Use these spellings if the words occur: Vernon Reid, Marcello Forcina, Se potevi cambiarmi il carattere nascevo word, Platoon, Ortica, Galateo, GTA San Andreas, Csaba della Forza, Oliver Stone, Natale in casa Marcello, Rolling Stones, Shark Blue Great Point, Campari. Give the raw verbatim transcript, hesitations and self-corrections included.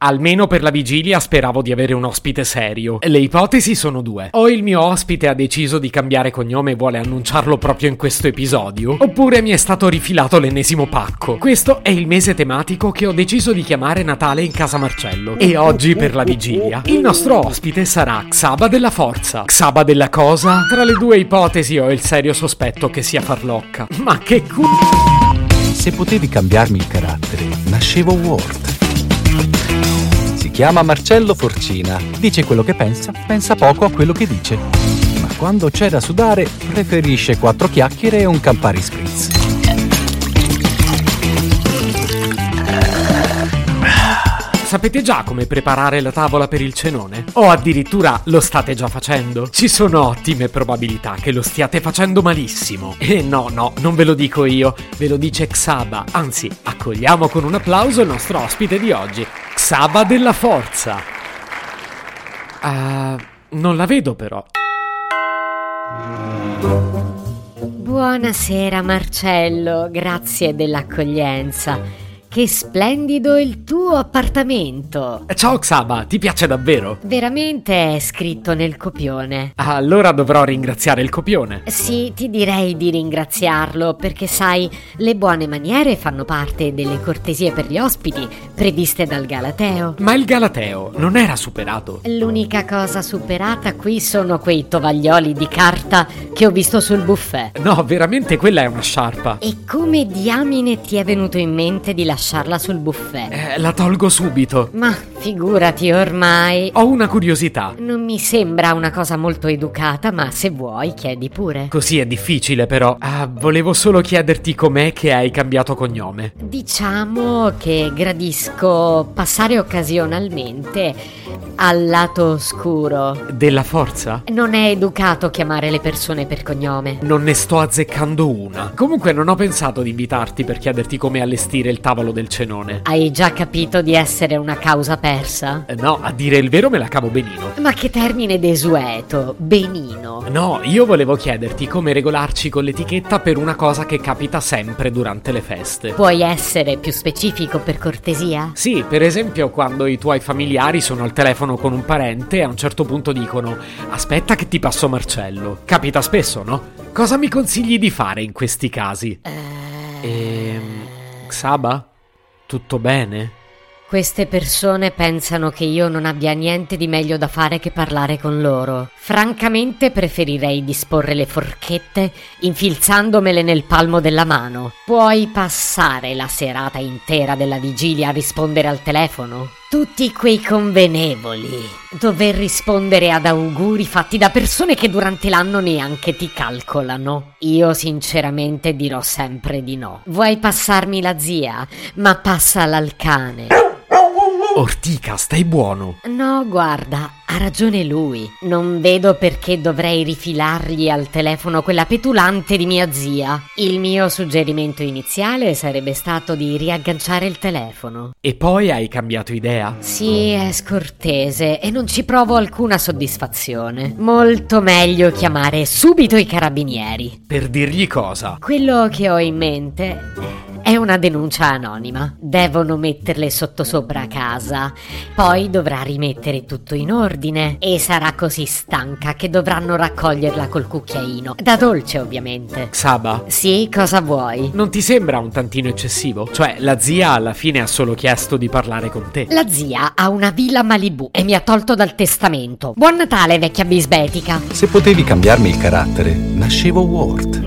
Almeno per la vigilia speravo di avere un ospite serio. Le ipotesi sono due. O il mio ospite ha deciso di cambiare cognome e vuole annunciarlo proprio in questo episodio, oppure mi è stato rifilato l'ennesimo pacco. Questo è il mese tematico che ho deciso di chiamare Natale in casa Marcello. E oggi per la vigilia il nostro ospite sarà Csaba della Forza. Csaba della cosa? Tra le due ipotesi ho il serio sospetto che sia farlocca. Ma che c***o! Se potevi cambiarmi il carattere, nascevo word. Si chiama Marcello Forcina, dice quello che pensa, pensa poco a quello che dice, ma quando c'è da sudare preferisce quattro chiacchiere e un Campari Spritz. Sapete già come preparare la tavola per il cenone? O addirittura lo state già facendo? Ci sono ottime probabilità che lo stiate facendo malissimo. E no, no, non ve lo dico io, ve lo dice Csaba. Anzi, accogliamo con un applauso il nostro ospite di oggi, Csaba della Forza. Uh, non la vedo però. Buonasera Marcello, grazie dell'accoglienza. Che splendido il tuo appartamento! Ciao Csaba, ti piace davvero? Veramente è scritto nel copione. Allora dovrò ringraziare il copione. Sì, ti direi di ringraziarlo, perché sai, le buone maniere fanno parte delle cortesie per gli ospiti previste dal Galateo. Ma il Galateo non era superato? L'unica cosa superata qui sono quei tovaglioli di carta che ho visto sul buffet. No, veramente quella è una sciarpa. E come diamine ti è venuto in mente di lasciare lasciarla sul buffet? Eh, la tolgo subito. Ma figurati ormai. Ho una curiosità. Non mi sembra una cosa molto educata, ma se vuoi chiedi pure. Così è difficile però. Ah, volevo solo chiederti com'è che hai cambiato cognome. Diciamo che gradisco passare occasionalmente al lato oscuro. Della forza? Non è educato chiamare le persone per cognome. Non ne sto azzeccando una. Comunque non ho pensato di invitarti per chiederti come allestire il tavolo del cenone. Hai già capito di essere una causa persa? No, a dire il vero me la cavo benino. Ma che termine desueto, benino. No, io volevo chiederti come regolarci con l'etichetta per una cosa che capita sempre durante le feste. Puoi essere più specifico per cortesia? Sì, per esempio quando i tuoi familiari sono al telefono con un parente e a un certo punto dicono "Aspetta che ti passo Marcello". Capita spesso, no? Cosa mi consigli di fare in questi casi? Eh... Ehm... Csaba? Tutto bene? Queste persone pensano che io non abbia niente di meglio da fare che parlare con loro. Francamente preferirei disporre le forchette infilzandomele nel palmo della mano. Puoi passare la serata intera della vigilia a rispondere al telefono? Tutti quei convenevoli. Dover rispondere ad auguri fatti da persone che durante l'anno neanche ti calcolano. Io sinceramente dirò sempre di no. Vuoi passarmi la zia? Ma passala al cane. Ortica, stai buono. No, guarda, ha ragione lui. Non vedo perché dovrei rifilargli al telefono quella petulante di mia zia. Il mio suggerimento iniziale sarebbe stato di riagganciare il telefono. E poi hai cambiato idea? Sì, è scortese e non ci provo alcuna soddisfazione. Molto meglio chiamare subito i carabinieri. Per dirgli cosa? Quello che ho in mente è una denuncia anonima. Devono metterle sottosopra a casa. Poi dovrà rimettere tutto in ordine. E sarà così stanca che dovranno raccoglierla col cucchiaino. Da dolce, ovviamente. Csaba? Sì, cosa vuoi? Non ti sembra un tantino eccessivo? Cioè, la zia alla fine ha solo chiesto di parlare con te. La zia ha una villa a Malibu e mi ha tolto dal testamento. Buon Natale, vecchia bisbetica. Se potevi cambiarmi il carattere, nascevo word.